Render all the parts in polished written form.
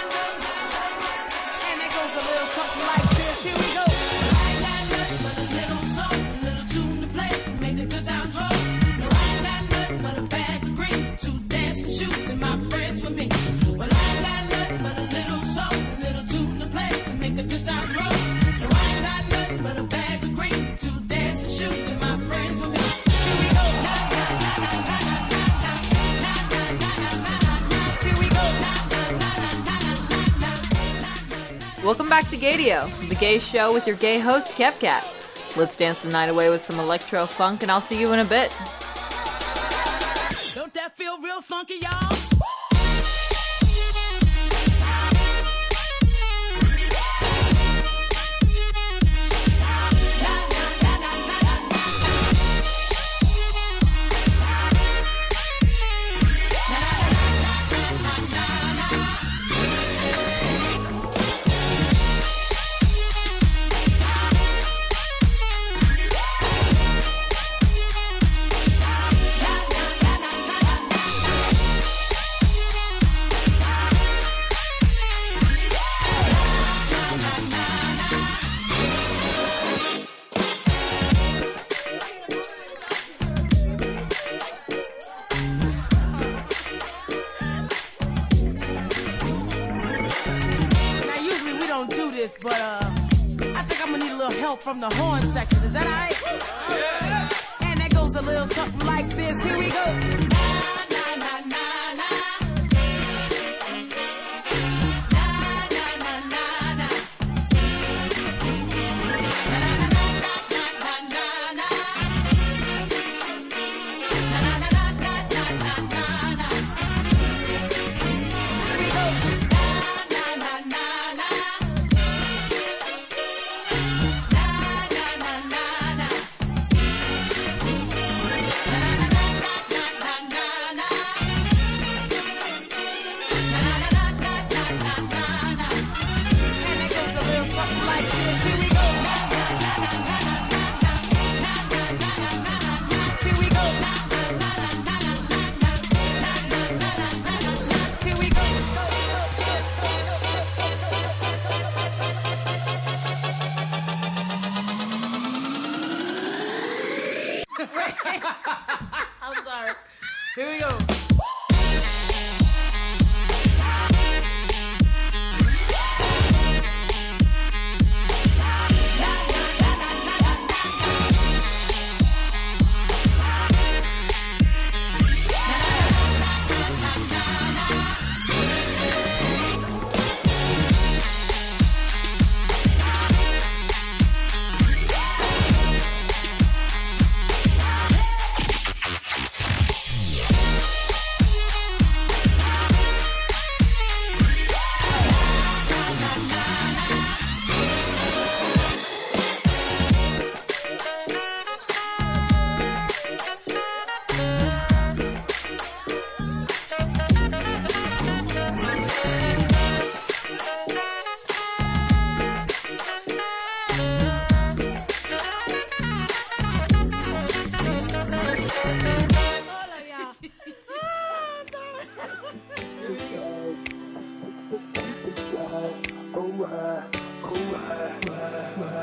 And it goes a little something like this. Here we go. Welcome back to Gaydio, the gay show with your gay host, KevKat. Let's dance the night away with some electro-funk, and I'll see you in a bit. Don't that feel real funky, y'all? From the horn section, is that alright? Yeah. And that goes a little something like this. Here we go. Alright.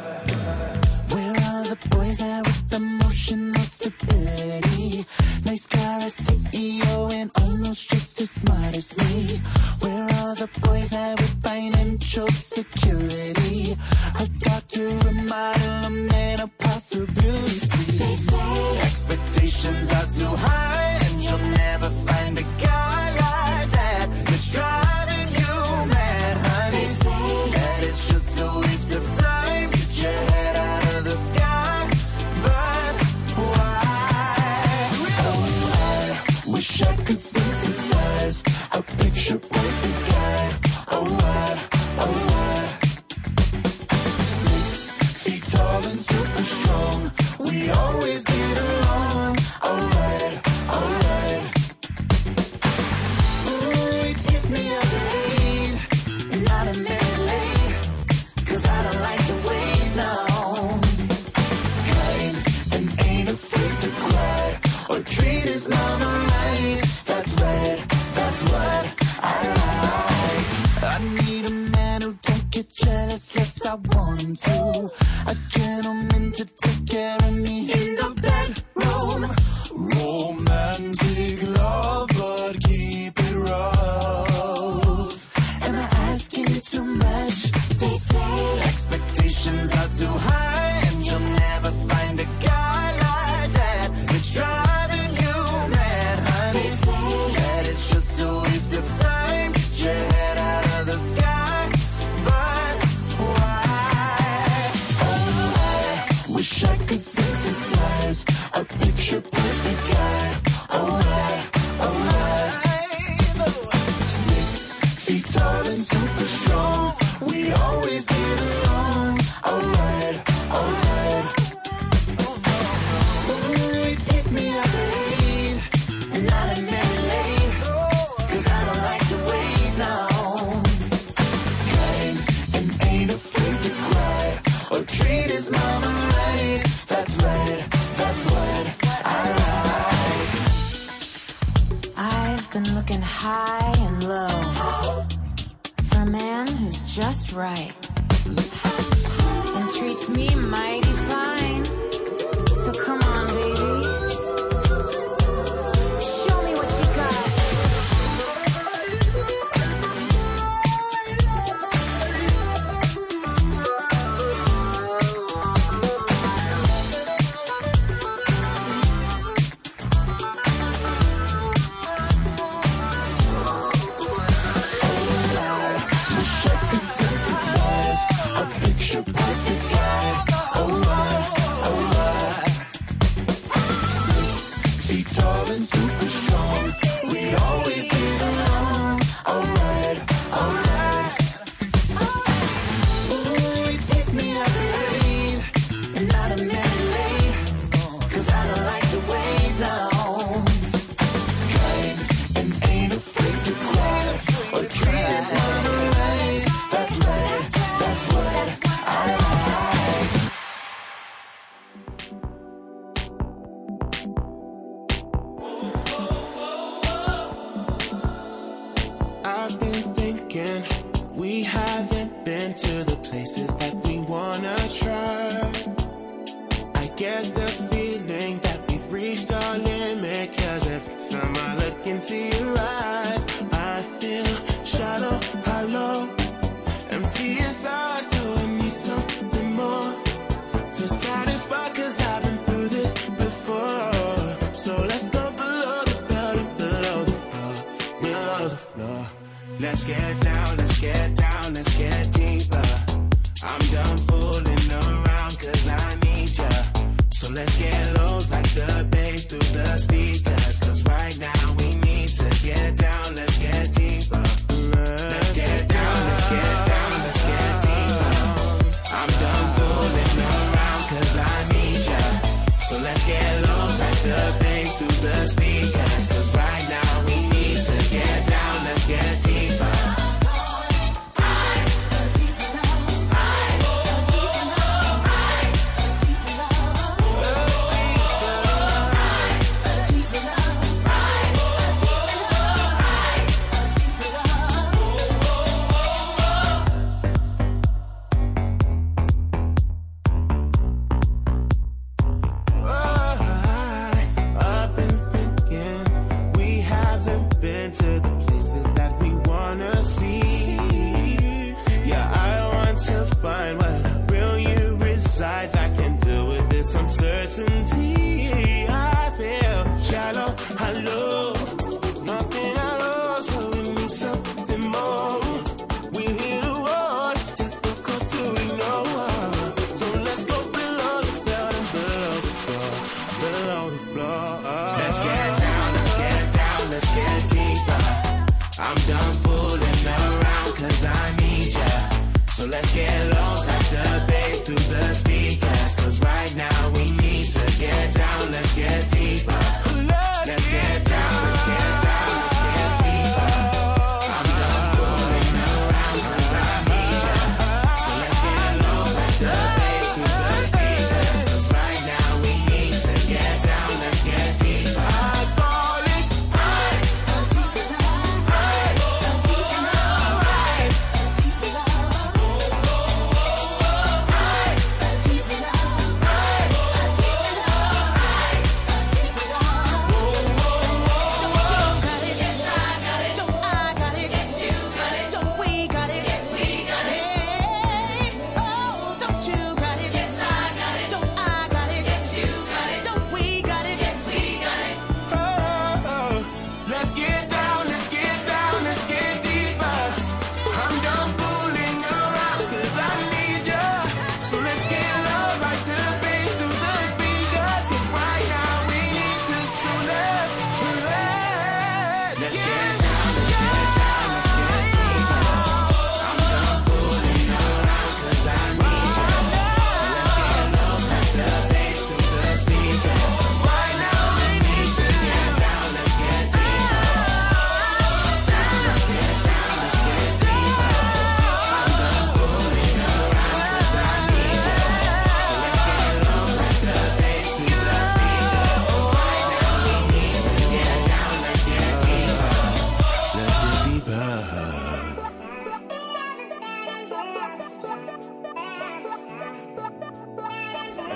Ooh, hit me up. I need a man who don't get jealous, yes, I want to. A gentleman to take care of me in the bedroom. Romantic love, but keep it rough. Am I asking too much? They say expectations are too high, and you'll never find a guy like that. It's driving you mad, honey. They say that it's just a waste of time. Get your head out of the sky. But why? Oh, I wish I could synthesize a picture perfect guy. Oh, I, oh, I. 6 feet tall and super strong. We always get along. Alright, alright. Ooh, you pick me up late, and not a minute late, 'cause I don't like to wait now. Kind and ain't afraid to cry, or treat his mama right. That's right, that's what I like. I've been looking high and low for a man who's just right and treats me mighty fine. So come on, baby, show me what you got.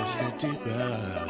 Let's get deeper.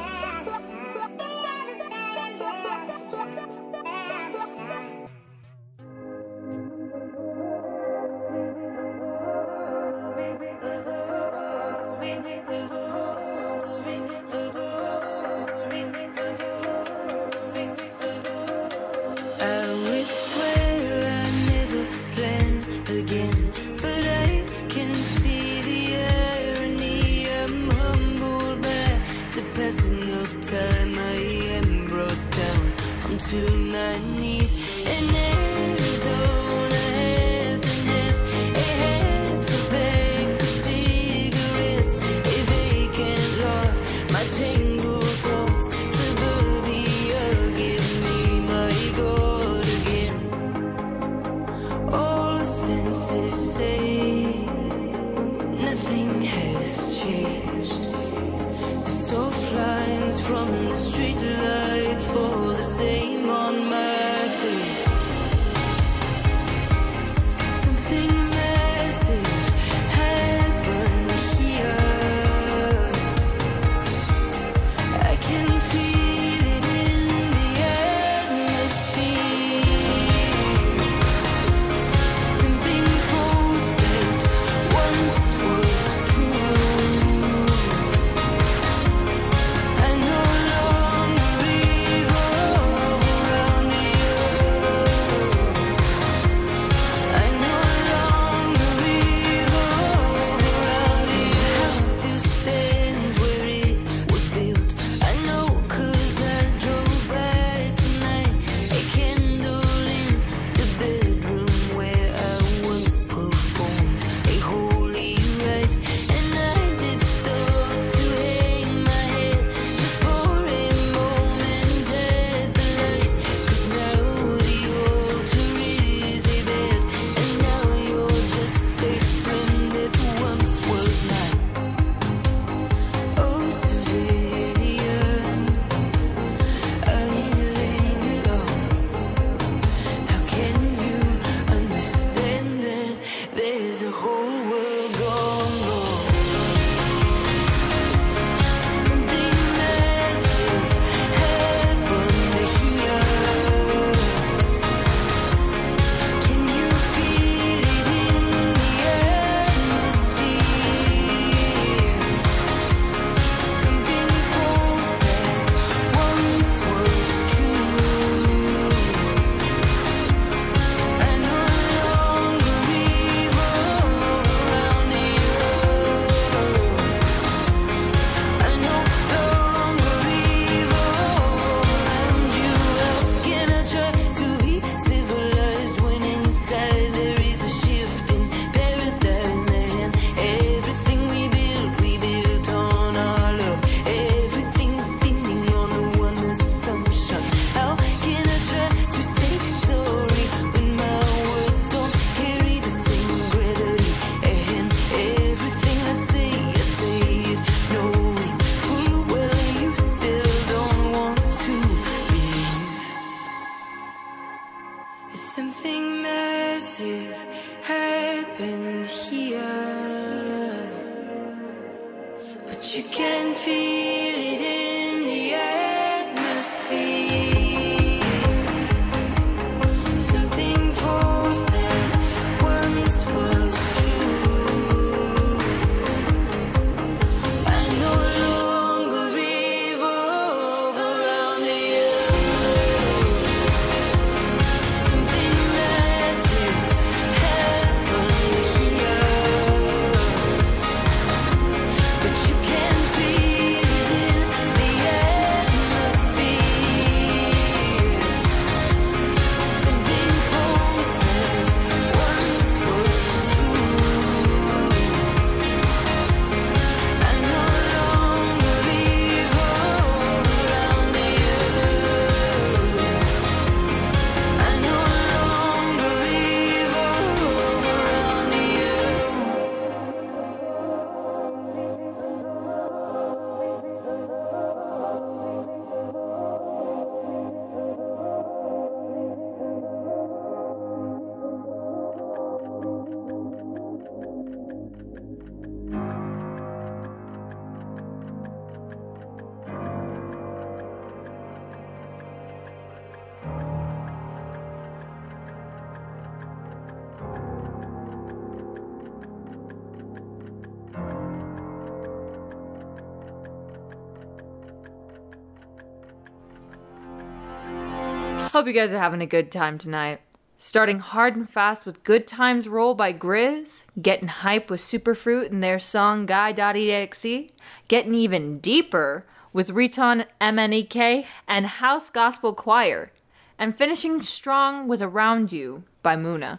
Hope you guys are having a good time tonight. Starting hard and fast with Good Times Roll by Grizz, getting hype with Superfruit and their song guy.exe, getting even deeper with Riton, mnek, and House Gospel Choir, and finishing strong with Around You by Muna.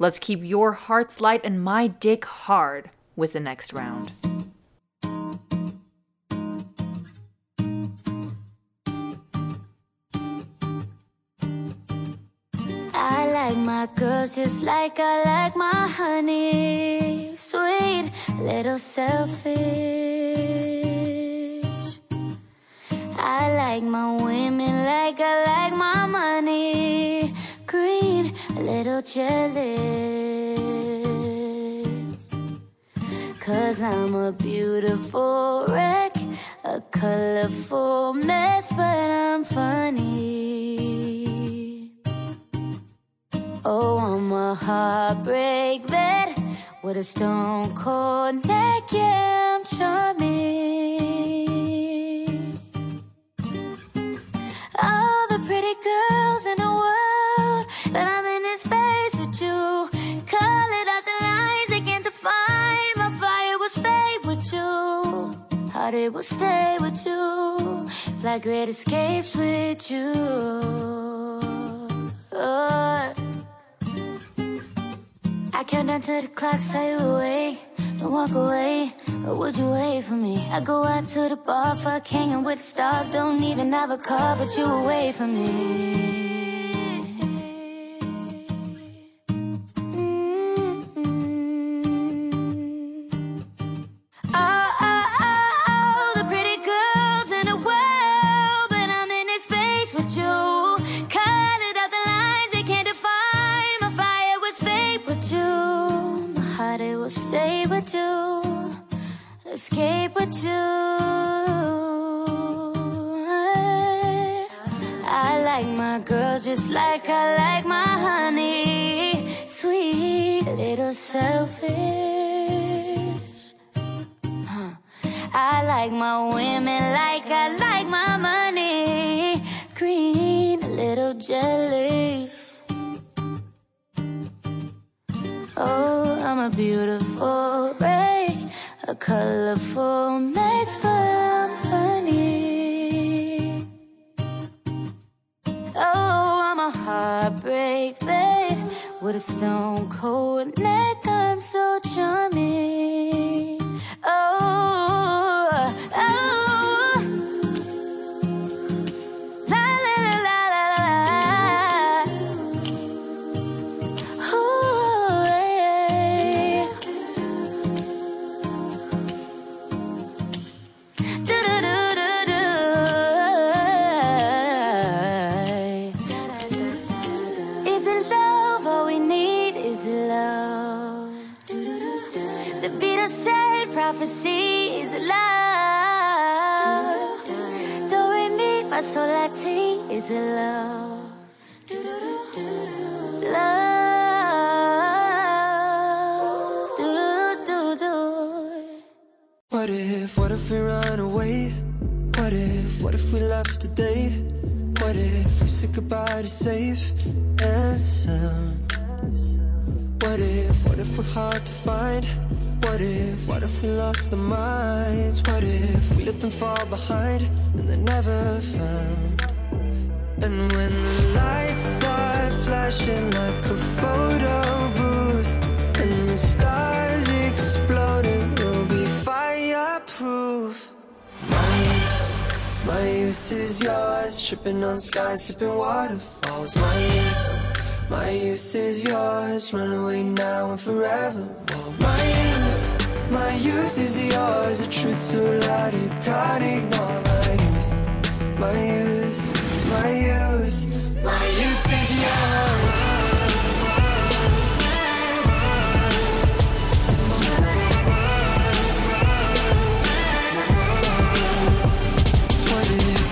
Let's keep your hearts light and my dick hard with the next round. I like my girls just like I like my honey, sweet, little selfish. I like my women like I like my money, green, a little jealous. 'Cause I'm a beautiful wreck, a colorful mess, but I'm funny. Oh, I'm a heartbreak vet with a stone cold neck, yeah, I'm charming. All the pretty girls in the world, but I'm in this space with you. Colored out the lines again to find my fire was fade with you. Heart it will stay with you, fly great escapes with you. Oh. I count down to the clock, so you awake. Don't walk away, or would you wait for me? I go out to the bar, fuck hanging with the stars. Don't even have a car, but you away from me. Mm-hmm. Oh, oh, oh, oh, the pretty girls in the world, but I'm in this space with you. Colored out the lines, they can't define. My fire was fake with you. It will stay with you, escape with you. I like my girl just like I like my honey, sweet, little selfish. I like my women like I like my money, green, a little jealous. Oh, I'm a beautiful wreck, a colorful mess, but I'm funny. Oh, I'm a heartbreak babe with a stone cold neck, I'm so charming. Oh, oh. Prophecy is love. Do re mi fa sol la ti is love. Love. Do do do. What if we run away? What if we left today? What if we said goodbye to safe and sound? What if we're hard to find? What if we lost our minds? What if we let them fall behind and they're never found? And when the lights start flashing like a photo booth and the stars exploding, we'll be fireproof. My youth is yours, tripping on skies, sipping waterfalls. My youth is yours, run away now and forever. My youth is yours, a truth so loud you can't ignore. My youth, my youth, my youth, my youth is yours.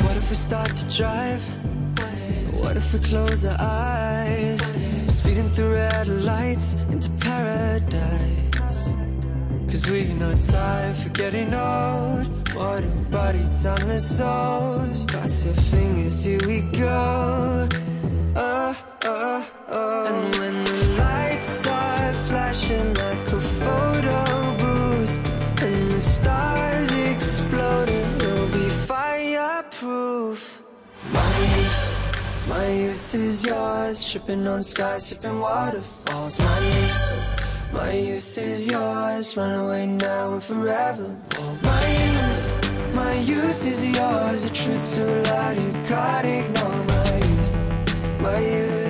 What if we start to drive? What if we close our eyes? We're speeding through red lights into paradise. 'Cause we know time for getting old. What about body, time and souls? Cross your fingers, here we go. This is yours, tripping on skies, sipping waterfalls. My youth is yours, run away now and forever. My youth is yours, the truth so loud you can't ignore. My youth is yours.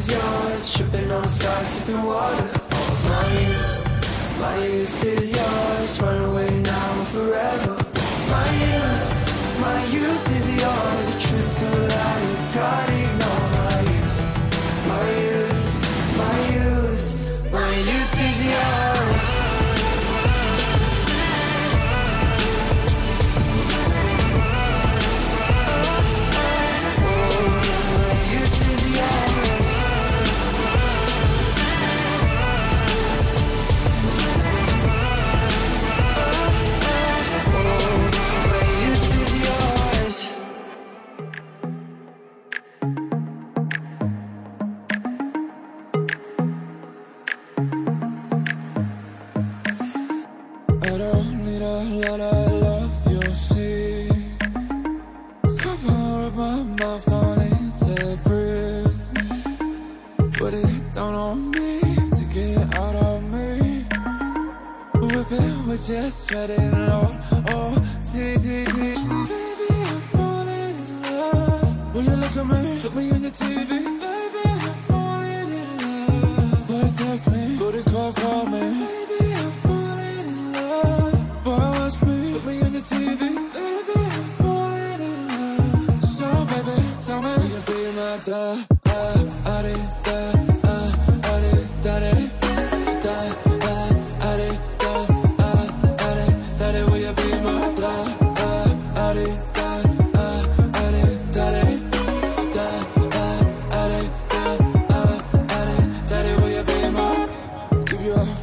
Yours, tripping on skies, sipping waterfalls. My youth is yours, run away now and forever. My youth is yours, the truth so loud you can't ignore. My youth is yours. Just sweating loud, oh, T. Baby, I'm falling in love. Will you look at me? Look me on your TV. Baby, I'm falling in love. Boy, text me. Go to call me. Baby, I'm falling in love. Boy, watch me. Look me on your TV. Baby, I'm falling in love. So, baby, tell me. Will you be my da,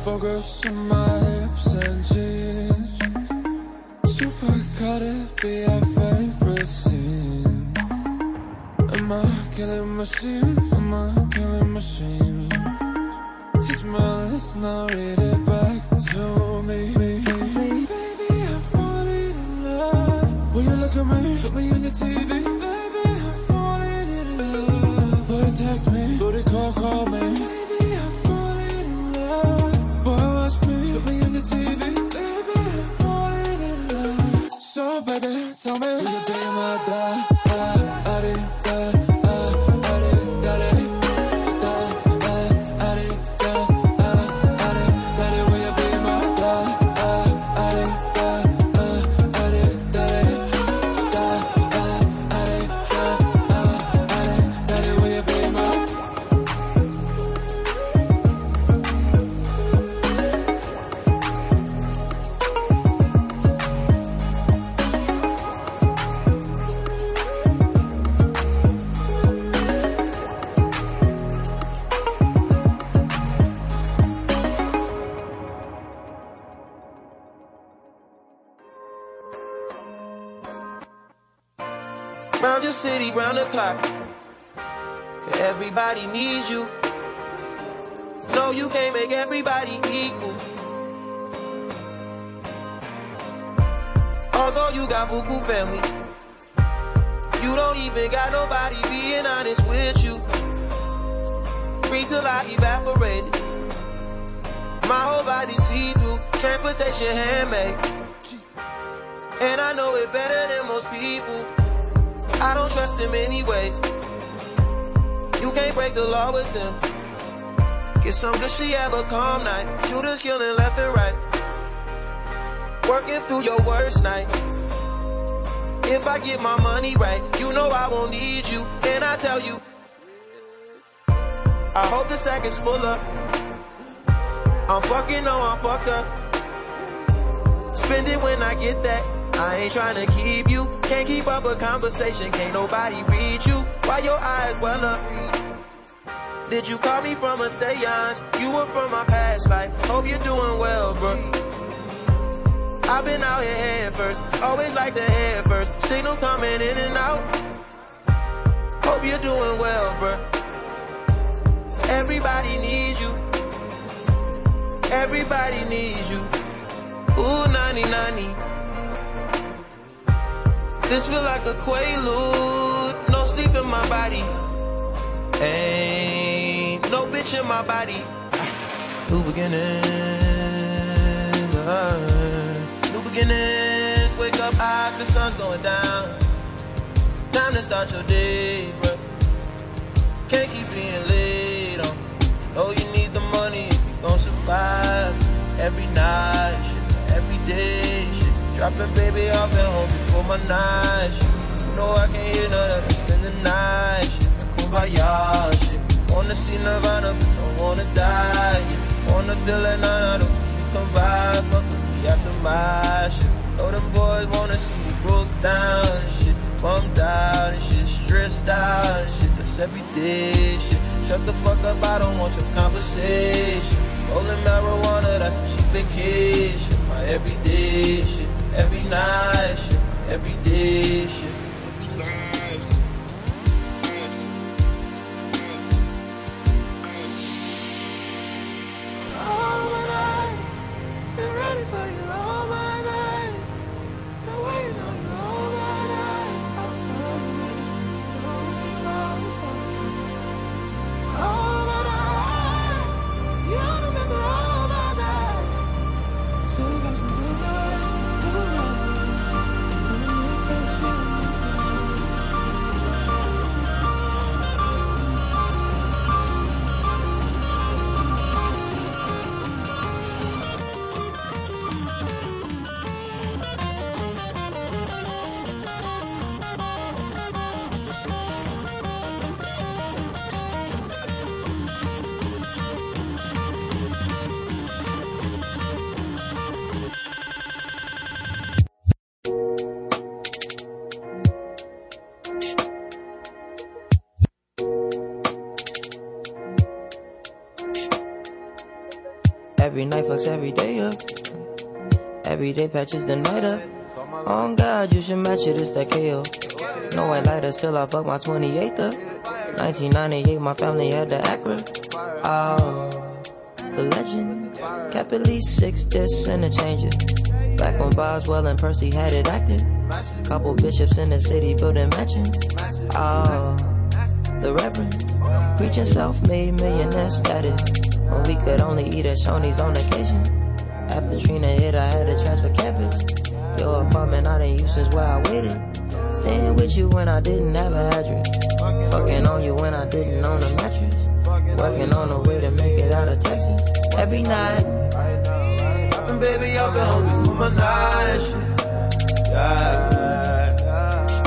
focus on my hips and jeans. Super cut it, be our favorite scene. I'm a killing machine, I'm a killing machine. You smell this, now read it back to me. Baby, I'm falling in love. Will you look at me? Put me on your TV. Baby, I'm falling in love. Boy, text me, booty call me. TV, baby, I'm falling in love. So, baby, tell me, will you be my da-da-da-da-da? City round the clock, everybody needs you. No, you can't make everybody equal. Although you got buku family, you don't even got nobody being honest with you. Breathe till I evaporated, my whole body see through. Transportation handmade, and I know it better than most people. I don't trust them anyways. You can't break the law with them. Get some good, she have a calm night. Shooters killing left and right, working through your worst night. If I get my money right, you know I won't need you. Can I tell you? I hope the sack is full up. I'm fucking no, I'm fucked up. Spend it when I get that. I ain't tryna keep you, can't keep up a conversation, can't nobody read you, while your eyes well up. Did you call me from a seance? You were from my past life. Hope you're doing well, bro. I've been out here head first. Always like the head first. Signal coming in and out. Hope you're doing well, bro. Everybody needs you. Everybody needs you. Ooh, nani nani. This feel like a quaalude. No sleep in my body. Ain't no bitch in my body. New beginning. New beginning. Wake up high, the sun's going down. Time to start your day, bro. Can't keep being late on. Know you need the money if you gon' survive. Every night, shit, every day, shit. Dropping baby off at home before my night, shit. You know I can't hear none of that. Spend the night, shit. Kumbaya, shit. Wanna see Nirvana, but don't wanna die, yeah. Wanna feel that none of them you come by. Fuck with me after my shit. Know them boys wanna see me broke down and shit. Bummed out and shit, stressed out and shit. That's everyday shit. Shut the fuck up, I don't want your conversation. Rolling marijuana, that's a cheap vacation. My everyday shit, every night shit, everyday shit. Every night fucks every day up. Every day patches the night up. Oh God, you should match it, it's that KO. No white lighters till I fuck my 28th up. 1998, my family had the Acra. Oh, the legend. Kept at least 6 discs and a changer. Back when Boswell and Percy had it active. Couple bishops in the city building mansions. Oh, the reverend. Preaching self-made millionaire status. When we could only eat at Shoney's on occasion. After Trina hit, I had to transfer campus. Your apartment I didn't use since where I waited. Staying with you when I didn't have an address. Fucking on you when I didn't own a mattress. Working on a way to make it out of Texas. Every night. Poppin' baby, I've been home for my night shit. Yeah.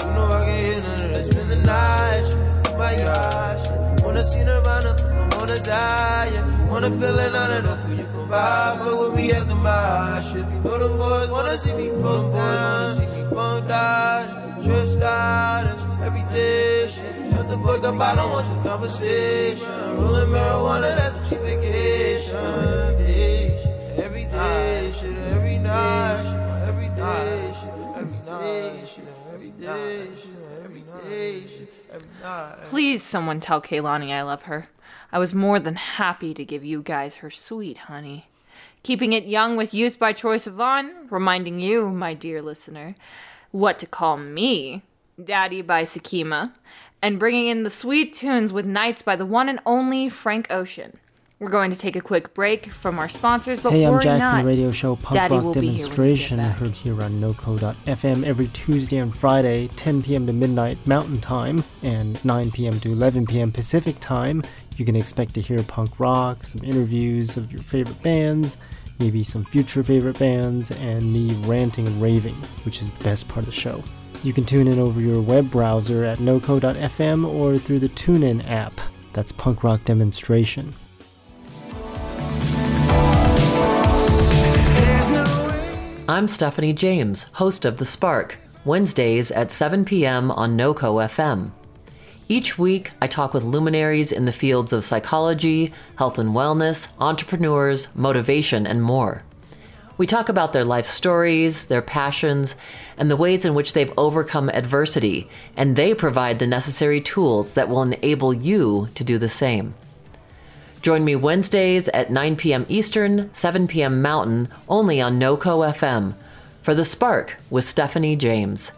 You know I can hear none of that. Spend the night shit. My gosh. Wanna see Nirvana, I wanna die, yeah. Wanna feel it, none of them, you come by, fuck with me at the mile, shit. Know them boys wanna see me bummed down, see me bummed out, stressed out, that's just every day, shit. Shut the fuck up, I don't want your conversation. Rolling marijuana, that's a cheap vacation. Every day, shit, every night, shit, every day, shit, every night, shit, every day, shit, every day, shit, every night. Please someone tell Kehlani I love her. I was more than happy to give you guys her sweet honey. Keeping it young with Youth by Troye Sivan, reminding you, my dear listener, what to call me, Daddy by Sakima, and bringing in the sweet tunes with Nights by the one and only Frank Ocean. We're going to take a quick break from our sponsors, but hey, I'm Jack from the radio show Punk Daddy Rock Demonstration, heard here on NOCO.FM every Tuesday and Friday, 10 p.m. to midnight Mountain Time, and 9 p.m. to 11 p.m. Pacific Time. You can expect to hear punk rock, some interviews of your favorite bands, maybe some future favorite bands, and me ranting and raving, which is the best part of the show. You can tune in over your web browser at NOCO.FM or through the TuneIn app. That's Punk Rock Demonstration. I'm Stephanie James, host of The Spark, Wednesdays at 7 p.m. on NOCO.FM. Each week, I talk with luminaries in the fields of psychology, health and wellness, entrepreneurs, motivation, and more. We talk about their life stories, their passions, and the ways in which they've overcome adversity, and they provide the necessary tools that will enable you to do the same. Join me Wednesdays at 9 p.m. Eastern, 7 p.m. Mountain, only on NOCO.FM, for The Spark with Stephanie James.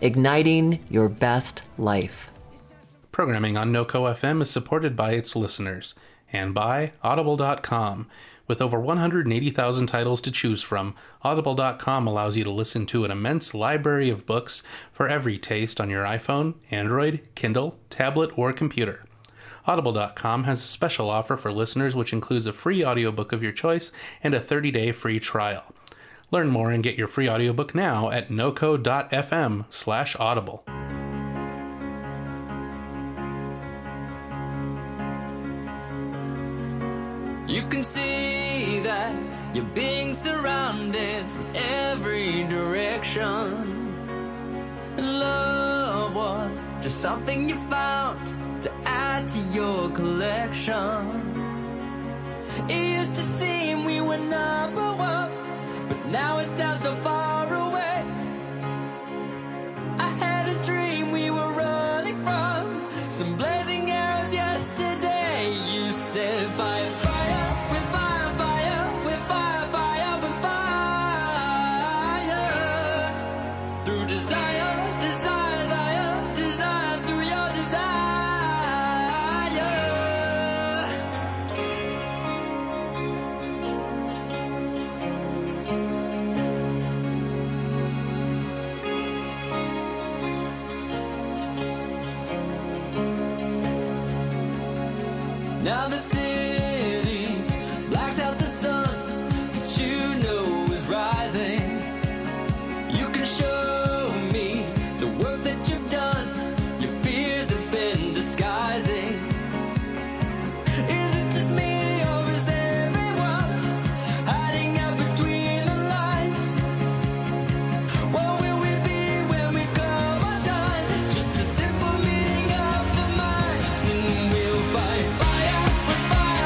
Igniting your best life. Programming on NOCO.FM is supported by its listeners and by Audible.com. With over 180,000 titles to choose from, Audible.com allows you to listen to an immense library of books for every taste on your iPhone, Android, Kindle, tablet, or computer. Audible.com has a special offer for listeners which includes a free audiobook of your choice and a 30-day free trial. Learn more and get your free audiobook now at noco.fm/audible. You can see that you're being surrounded from every direction. And love was just something you found to add to your collection. It used to seem we were number one, but now it sounds so far away. I had a dream we were running from some blazing arrows yesterday. You said fire, fire, with fire, fire, with fire, fire, with fire. Through desire, desire, desire, desire, through your desire. Now the city blacks out the sun that you know is rising. You can show me the work that you've done. Your fears have been disguising. Is it just me or is everyone hiding out between the lines? What will we be when we go undone? Just a simple meeting of the minds, and we'll fight fire. Fire.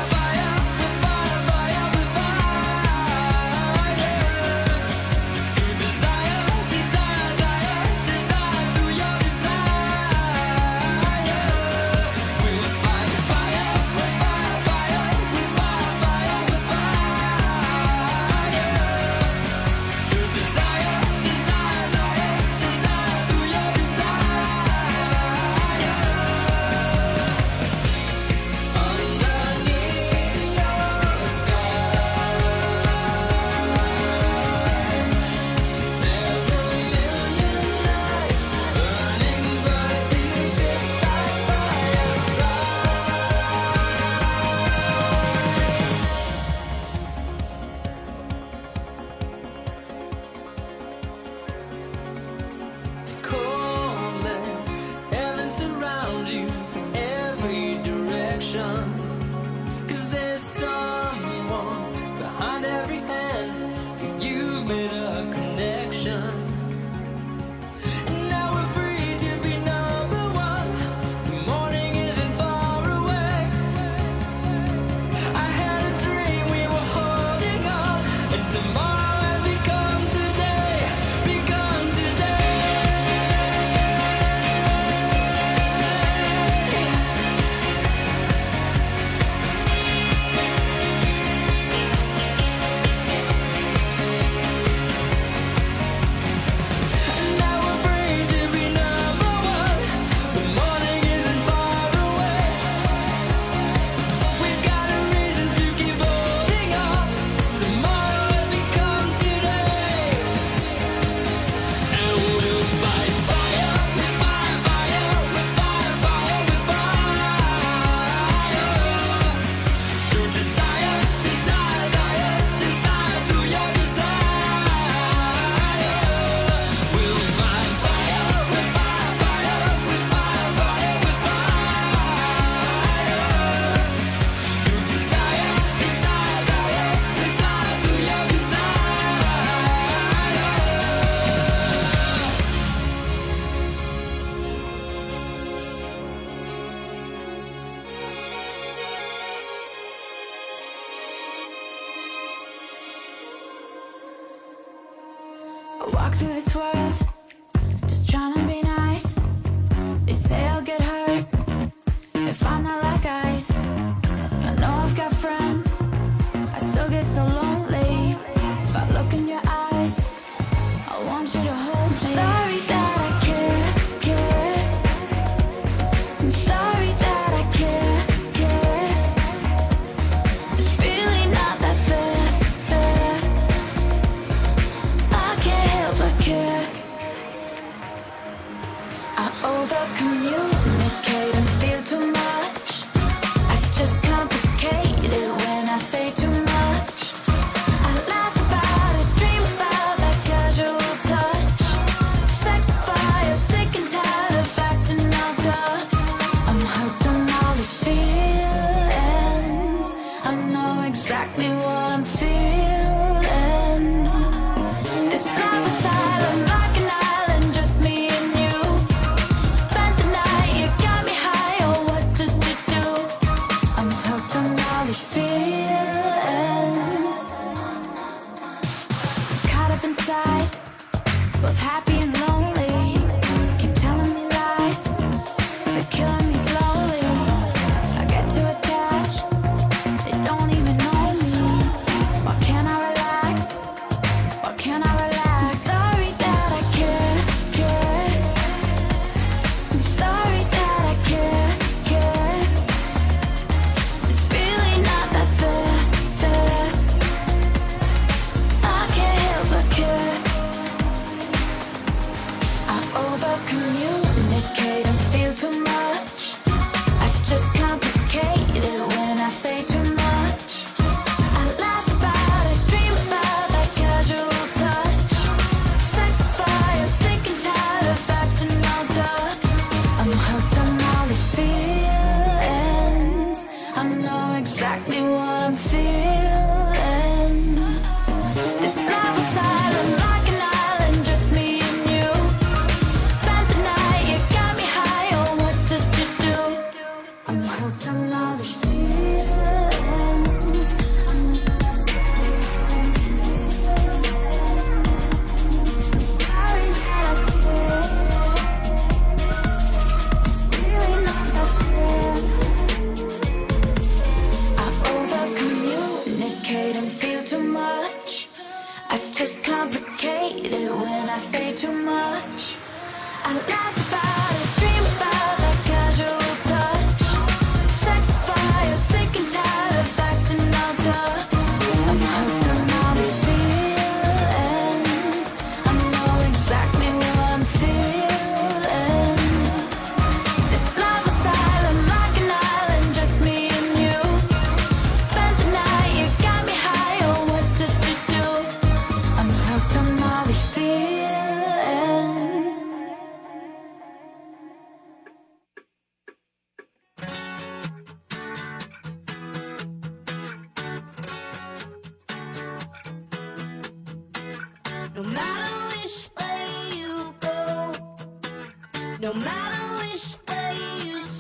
No matter which way you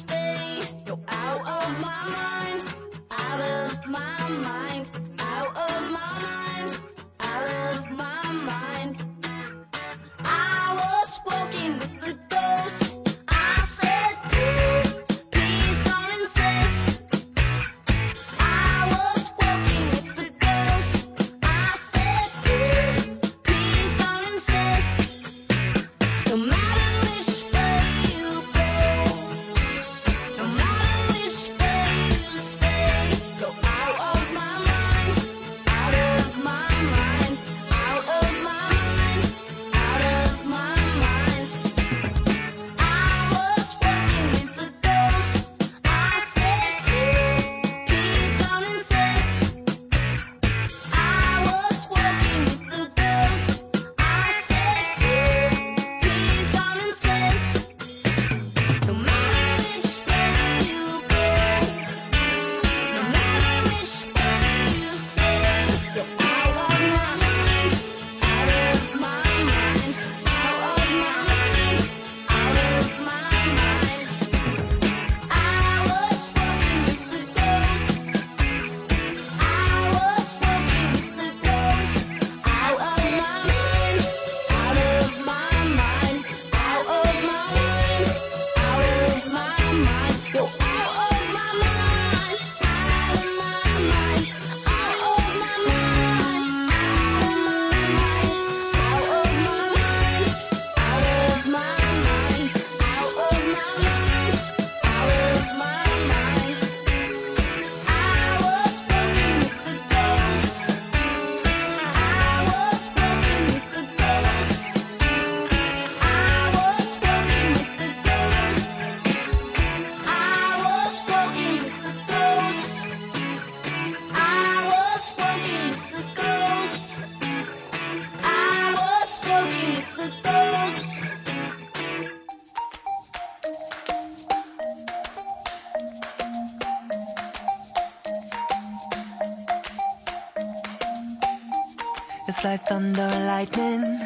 It's like thunder and lightning.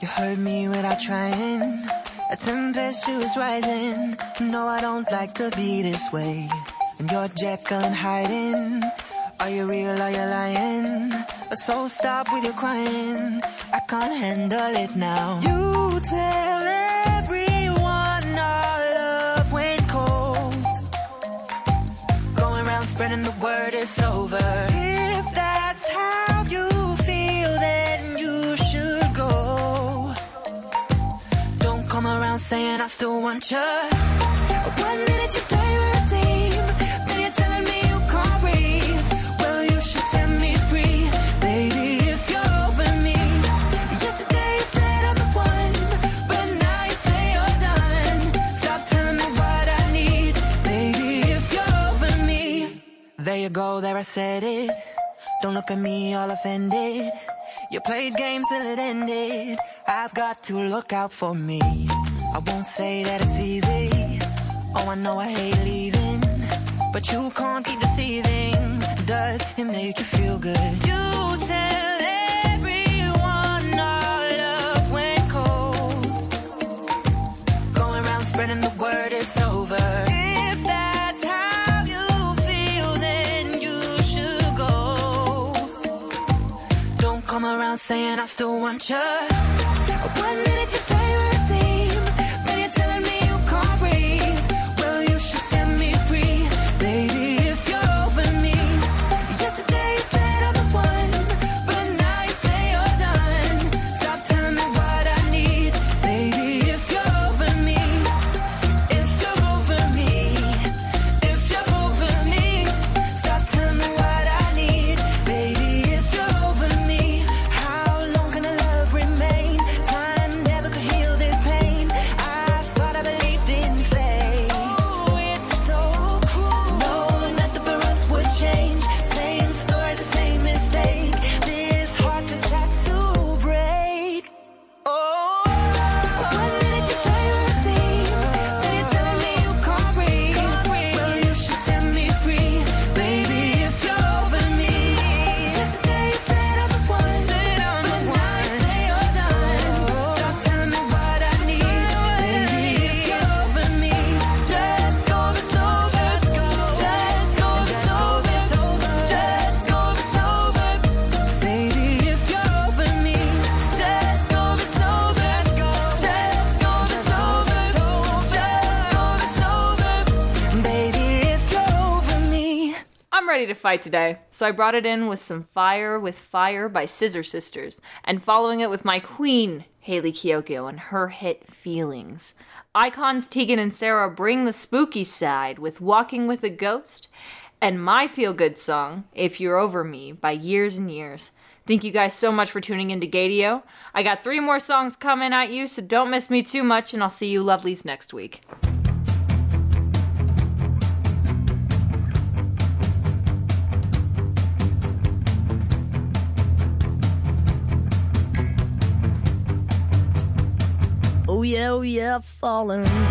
You heard me without trying. A tempestuous rising. No, I don't like to be this way. And you're Jekyll and Hyde. Are you real? Are you lying? So stop with your crying. I can't handle it now. You tell everyone our love went cold. Going around spreading the word it's over. If that's how you feel, then you should go. Don't come around saying I still want you. 1 minute you say you're a team, then you're telling me you can't breathe. Well, you should set me free. Baby, if you're over me. Yesterday you said I'm the one, but now you say you're done. Stop telling me what I need. Baby, if you're over me. There you go, there I said it. Don't look at me all offended. You played games till it ended. I've got to look out for me. I won't say that it's easy. Oh, I know I hate leaving, but you can't keep deceiving. Does it make you feel good? You tell everyone our love went cold. Going around spreading the word it's over. If that's how you feel, then you should go. Don't come around saying I still want you. 1 minute you say you're a team, then you're telling me you can't breathe. Well, you should set me free, baby. To fight today, so I brought it in with some Fire with Fire by Scissor Sisters, and following it with my queen, Hailey Kiyoko, and her hit Feelings. Icons Tegan and Sarah bring the spooky side with Walking with a Ghost, and my feel-good song, If You're Over Me, by Years and Years. Thank you guys so much for tuning in to Gadio. I got 3 more songs coming at you, so don't miss me too much, and I'll see you lovelies next week. Oh yeah, I've fallen down,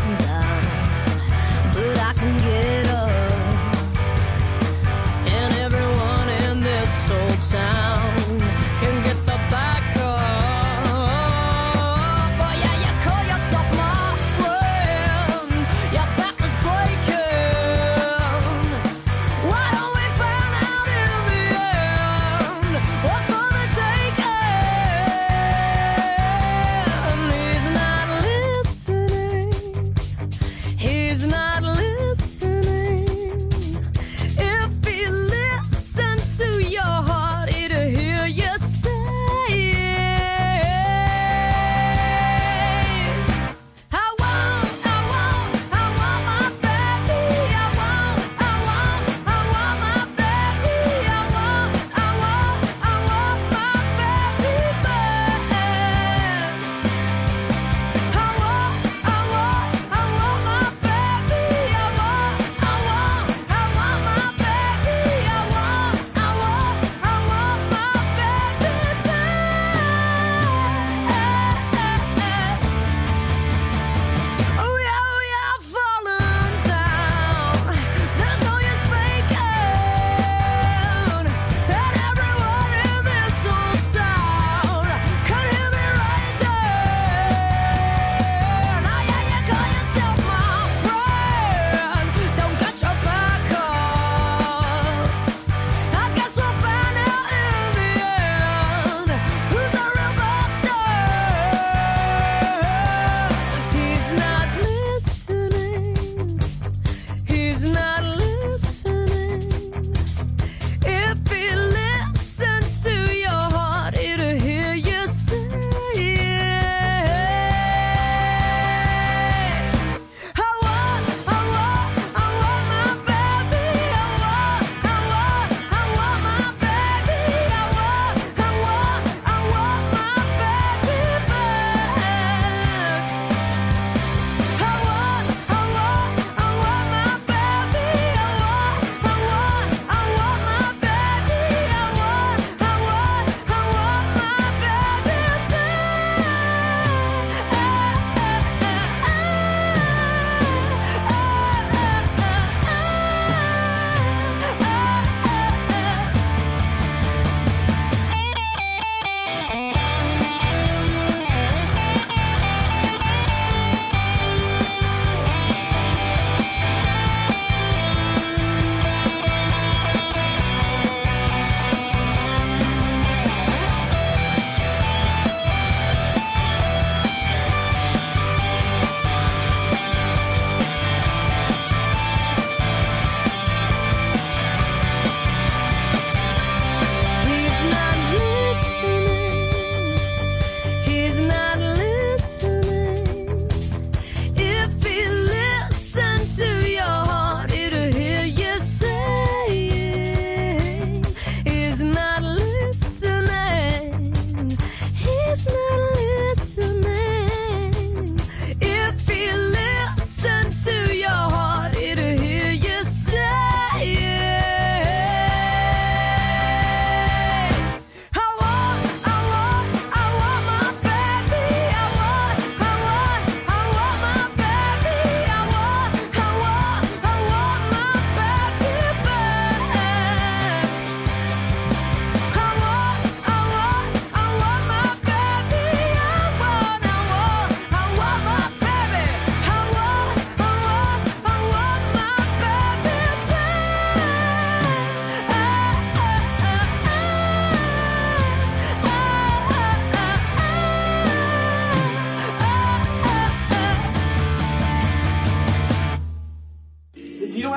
but I can get up, and everyone in this old town can get the back up. Oh yeah, you call yourself my friend, your back is breaking. Why don't we find out in the end what's for the taking? He's not listening.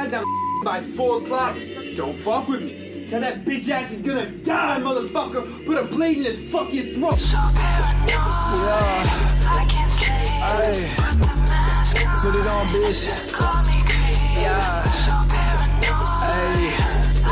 had that by 4 o'clock, don't fuck with me. Tell that bitch ass he's gonna die, motherfucker. Put a blade in his fucking throat. So paranoid. Yeah. I can't stay. Put the mask on. Put it on, bitch. Call me crazy. Yeah. So paranoid. Ay.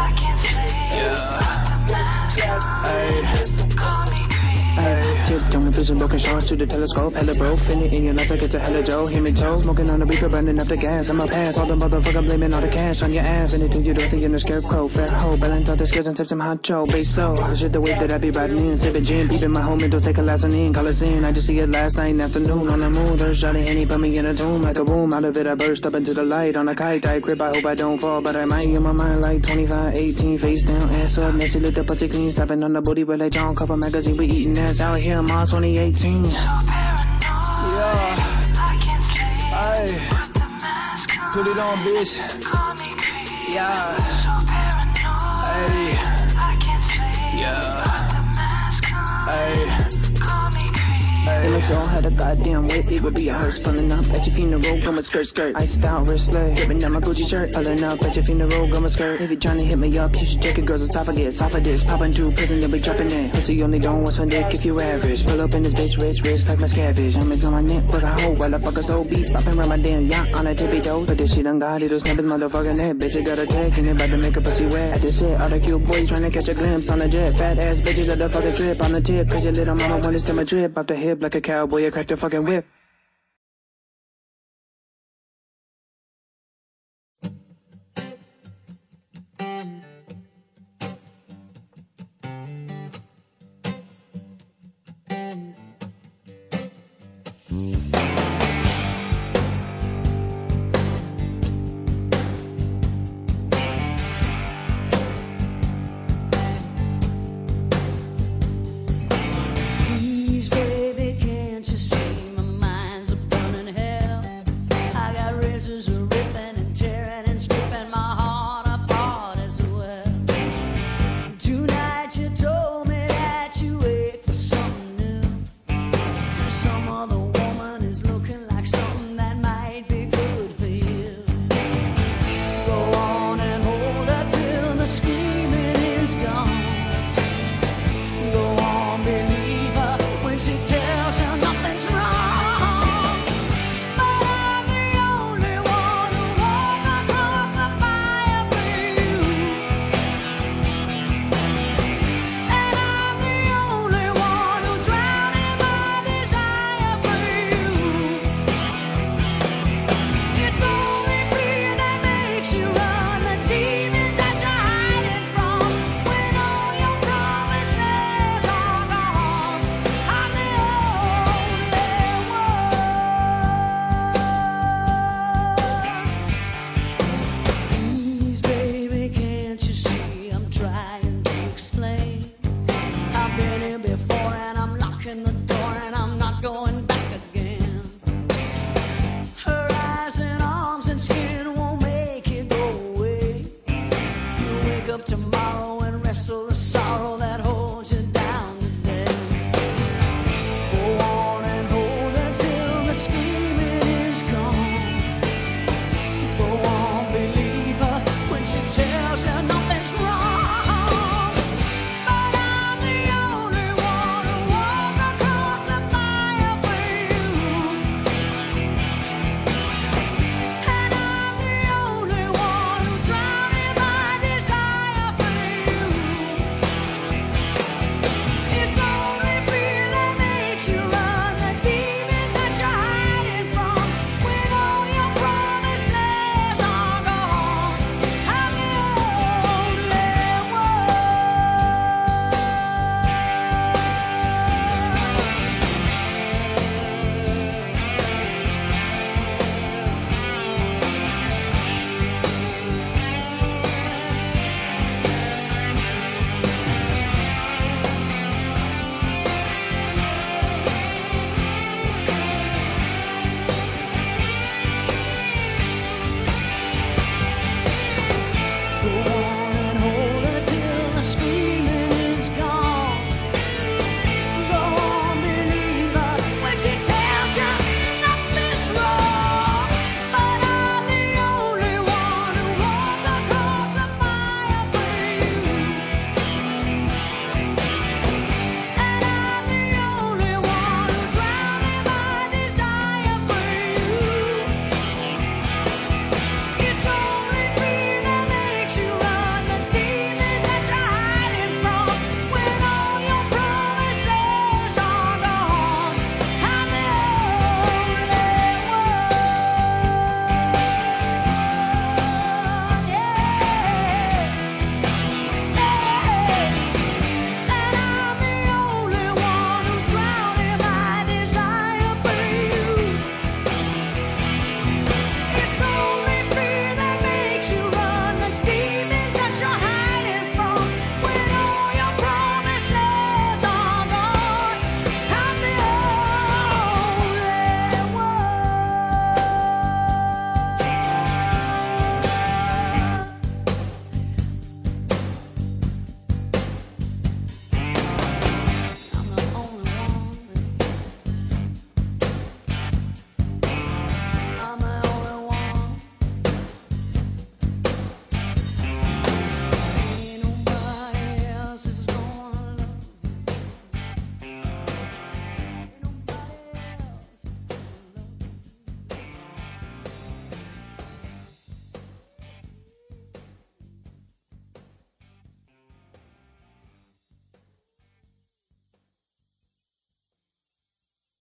I can't stay. Yeah. Put the mask on. Call me crazy. Ay. Don't refuse a broken shards to the telescope. Hella broke, finna in your life like it's a hella dough. Hear me toe, smoking on the reefer, burning up the gas. I'ma pass, all the motherfucker blaming all the cash on your ass. Anything you do, think in the scarecrow. Fat hoe, balance out the skills and tip some hot cho. Bass slow, I shit the way that I be riding in. Sipping gin, peeping my home, and don't take a last name. Call us in, I just see it last night, afternoon. On the moon, third shot of Henny, put me in a tomb. Like a room, out of it I burst up into the light. On a kite, I grip, I hope I don't fall. But I might in my mind like 25, 18, face down, ass up. Nancy lit the pussy clean, stopping on the booty with like John Copper magazine. We eating ass out here. Mars 2018. So paranoid. Yeah. I can't sleep. Ay. Put the mask on. Put it on, bitch. Call me crazy. Yeah. So paranoid. Ay. I can't sleep. Yeah. Put the mask on. Ay. Call me crazy. Ay. If my soul had a goddamn weight, it would be a hearse. Pulling up at your funeral, gum a skirt, skirt. Iced out wristlet, ripping out my Gucci shirt. Pulling up at your funeral, gum a skirt. If you're trying to hit me up, you should check a girl's esophagus. Off of this, popping through prison, they'll be dropping it. Pussy only don't want some dick if you average. Pull up in this bitch, rich, wrist like my scavenge. I'm on my neck with a hoe, while I fuck a soul beat. Bopping round my damn yacht on a tippy toe. But this shit done got it, those snapping motherfucking head. Bitch, I got a tag, and they about to make a pussy wet. At this shit, all the cute boys trying to catch a glimpse on a jet. Fat ass bitches at the fucking trip on the tip. Cause your little mama wanna stem a trip. Off the hip like a cowboy, I cracked a fucking whip.